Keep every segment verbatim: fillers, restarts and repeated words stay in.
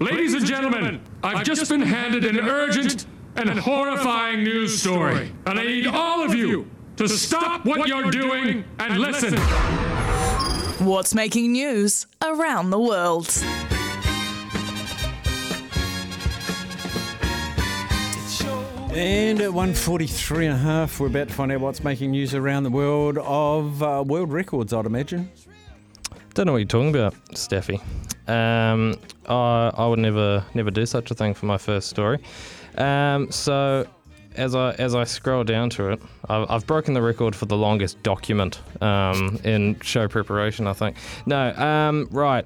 Ladies and gentlemen, I've just been handed an urgent and horrifying news story, and I need all of you to stop what you're doing and listen. What's making news around the world? And at one forty-three and a half, we're about to find out what's making news around the world of uh, world records, I'd imagine. Don't know what you're talking about, Staffy. Um, I, I would never never do such a thing for my first story. Um, so as I as I scroll down to it, I've, I've broken the record for the longest document um, in show preparation, I think. No, um, right.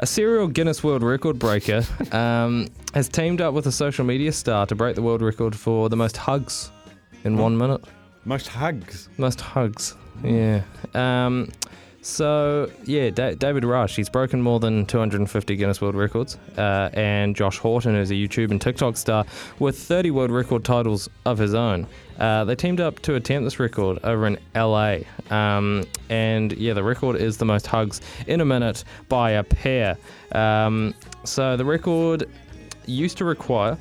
A serial Guinness World Record breaker um, has teamed up with a social media star to break the world record for the most hugs in mm. one minute. Most hugs? Most hugs, yeah. Um, so, yeah, da- David Rush, he's broken more than two hundred fifty Guinness World Records. Uh, and Josh Horton, who's a YouTube and TikTok star, with thirty world record titles of his own. Uh, they teamed up to attempt this record over in L A. Um, and yeah, the record is the most hugs in a minute by a pair. Um, so the record used to require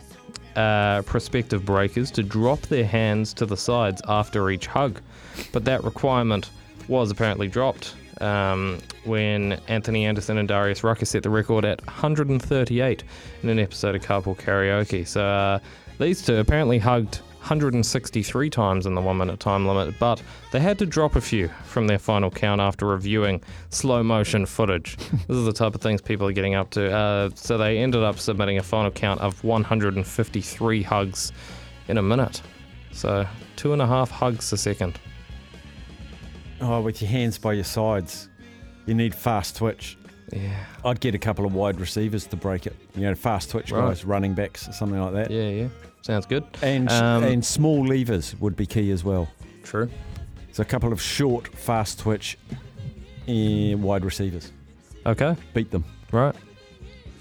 uh, prospective breakers to drop their hands to the sides after each hug. But that requirement was apparently dropped um, when Anthony Anderson and Darius Rucker set the record at one hundred thirty-eight in an episode of Carpool Karaoke. So uh, these two apparently hugged one hundred sixty-three times in the one minute time limit, but they had to drop a few from their final count after reviewing slow motion footage. This is the type of things people are getting up to. Uh, so they ended up submitting a final count of one hundred fifty-three hugs in a minute. So two and a half hugs a second. Oh, with your hands by your sides. You need fast twitch. Yeah. I'd get a couple of wide receivers to break it. You know, fast twitch right. guys, running backs, something like that. Yeah, yeah. Sounds good. And um, and small levers would be key as well. True. So a couple of short, fast twitch uh, wide receivers. Okay. Beat them. Right.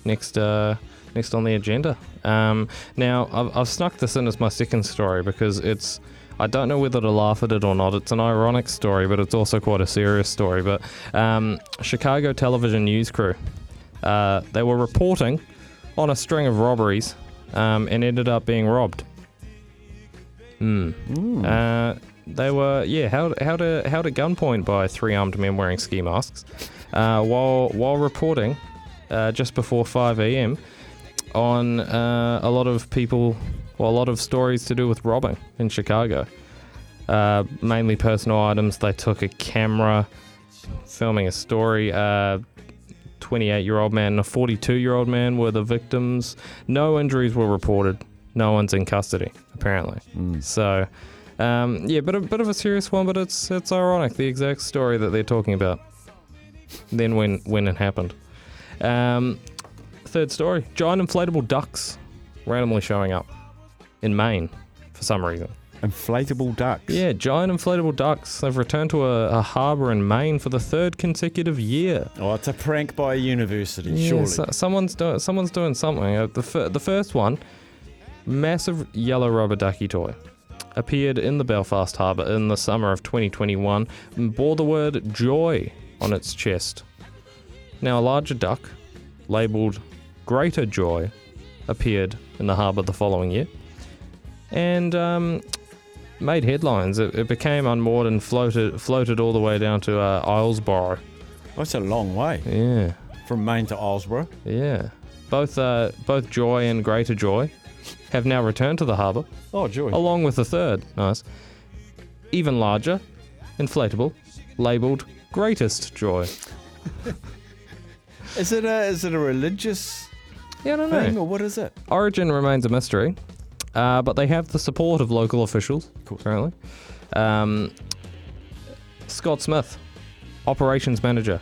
Next uh, next on the agenda. Um, now, I've, I've snuck this in as my second story because it's... I don't know whether to laugh at it or not. It's an ironic story, but it's also quite a serious story. But um, Chicago television news crew, uh, they were reporting on a string of robberies um, and ended up being robbed. Mm. Mm. Uh, they were, yeah, held, held, a, held at gunpoint by three armed men wearing ski masks uh, while, while reporting uh, just before five a.m. on uh, a lot of people... Well, a lot of stories to do with robbing in Chicago. Uh, mainly personal items. They took a camera, filming a story. Uh, twenty-eight-year-old man and a forty-two-year-old man were the victims. No injuries were reported. No one's in custody, apparently. Mm. So, um, yeah, but a bit of a serious one, but it's it's ironic, the exact story that they're talking about. Then when, when it happened. Um, third story. Giant inflatable ducks randomly showing up in Maine for some reason. Inflatable ducks? Yeah, giant inflatable ducks. They've returned to a, a harbour in Maine for the third consecutive year. Oh, it's a prank by a university, yeah, surely. So, someone's, do, someone's doing something. Uh, the, f- the first one, massive yellow rubber ducky toy, appeared in the Belfast harbour in the summer of twenty twenty-one and bore the word joy on its chest. Now, a larger duck, labelled Greater Joy, appeared in the harbour the following year. And um, made headlines. It, it became unmoored and floated floated all the way down to uh, Islesboro. That's a long way. Yeah. From Maine to Islesboro. Yeah. Both uh, both Joy and Greater Joy have now returned to the harbour. Oh, joy. Along with the third. Nice. Even larger, inflatable, labelled Greatest Joy. Is it a, is it a religious yeah, I don't thing know. Or what is it? Origin remains a mystery. Uh, but they have the support of local officials, cool. apparently. Um, Scott Smith, operations manager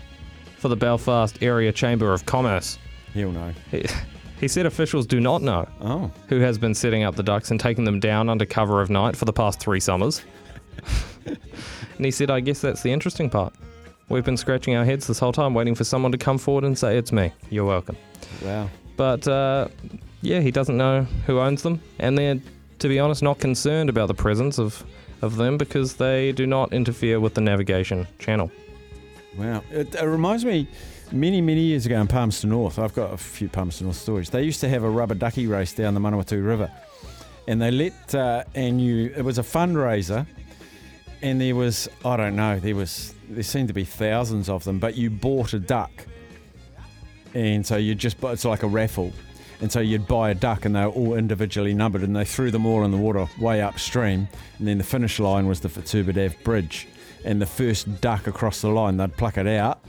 for the Belfast Area Chamber of Commerce. He'll know. He, he said officials do not know oh. who has been setting up the ducks and taking them down under cover of night for the past three summers. And he said, I guess that's the interesting part. We've been scratching our heads this whole time waiting for someone to come forward and say, it's me. You're welcome. Wow. But... Uh, Yeah, he doesn't know who owns them, and they're, to be honest, not concerned about the presence of, of them because they do not interfere with the navigation channel. Wow. It, it reminds me, many, many years ago in Palmerston North, I've got a few Palmerston North stories, they used to have a rubber ducky race down the Manawatu River. And they let, uh, and you, it was a fundraiser, and there was, I don't know, there was, there seemed to be thousands of them, but you bought a duck. And so you just, it's like a raffle. And so you'd buy a duck, and they were all individually numbered, and they threw them all in the water way upstream. And then the finish line was the Fatuba Dave bridge. And the first duck across the line, they'd pluck it out,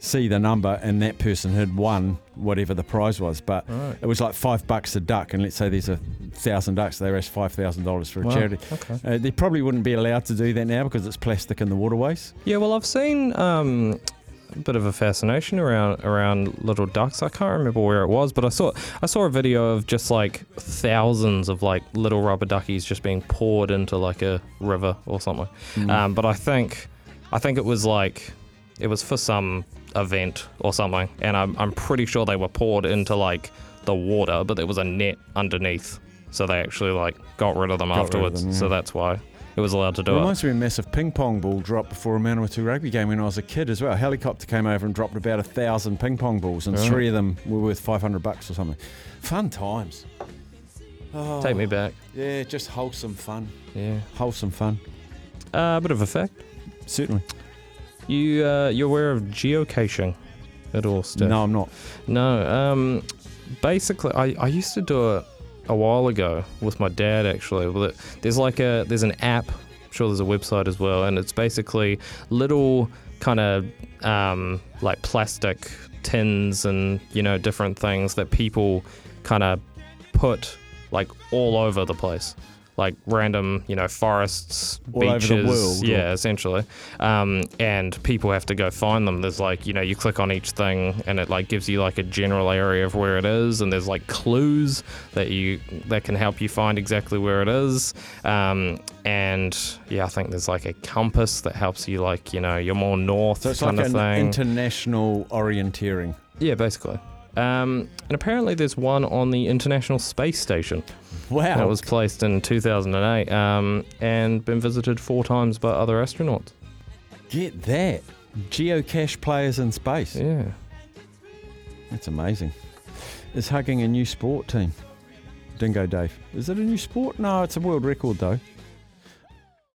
see the number, and that person had won whatever the prize was. But right. It was like five bucks a duck, and let's say there's a thousand ducks, they raised five thousand dollars for a wow. charity. Okay. Uh, they probably wouldn't be allowed to do that now because it's plastic in the waterways. Yeah, well, I've seen um, a bit of a fascination around around little ducks. I can't remember where it was, but I saw I saw a video of just like thousands of like little rubber duckies just being poured into like a river or something. Mm. Um, but I think I think it was like it was for some event or something, and I'm I'm pretty sure they were poured into like the water, but there was a net underneath, so they actually like got rid of them got afterwards. Of them, yeah. So that's why it was allowed to do it. It reminds me of a massive ping pong ball drop before a Manawatu rugby game when I was a kid as well. A helicopter came over and dropped about a thousand ping pong balls, and yeah. three of them were worth five hundred bucks or something. Fun times. Oh, take me back. Yeah, just wholesome fun. Yeah, wholesome fun. A uh, bit of a fact, certainly. You, uh, you're aware of geocaching at all, Steph? No, I'm not. No. Um, basically, I, I used to do it a while ago with my dad, actually. There's like a there's an app, I'm sure there's a website as well, and it's basically little kind of um, like plastic tins and, you know, different things that people kind of put like all over the place. Like random, you know, forests, all beaches, over the world, yeah, or... essentially. Um, and people have to go find them. There's like, you know, you click on each thing, and it like gives you like a general area of where it is, and there's like clues that you that can help you find exactly where it is. Um, and yeah, I think there's like a compass that helps you, like, you know, you're more north so it's kind like of an thing. International orienteering. Yeah, basically. Um, and apparently there's one on the International Space Station. Wow. That was placed in two thousand eight um, and been visited four times by other astronauts. Get that. Geocache players in space. Yeah. That's amazing. Is hugging a new sport team? Dingo Dave. Is it a new sport? No, it's a world record though.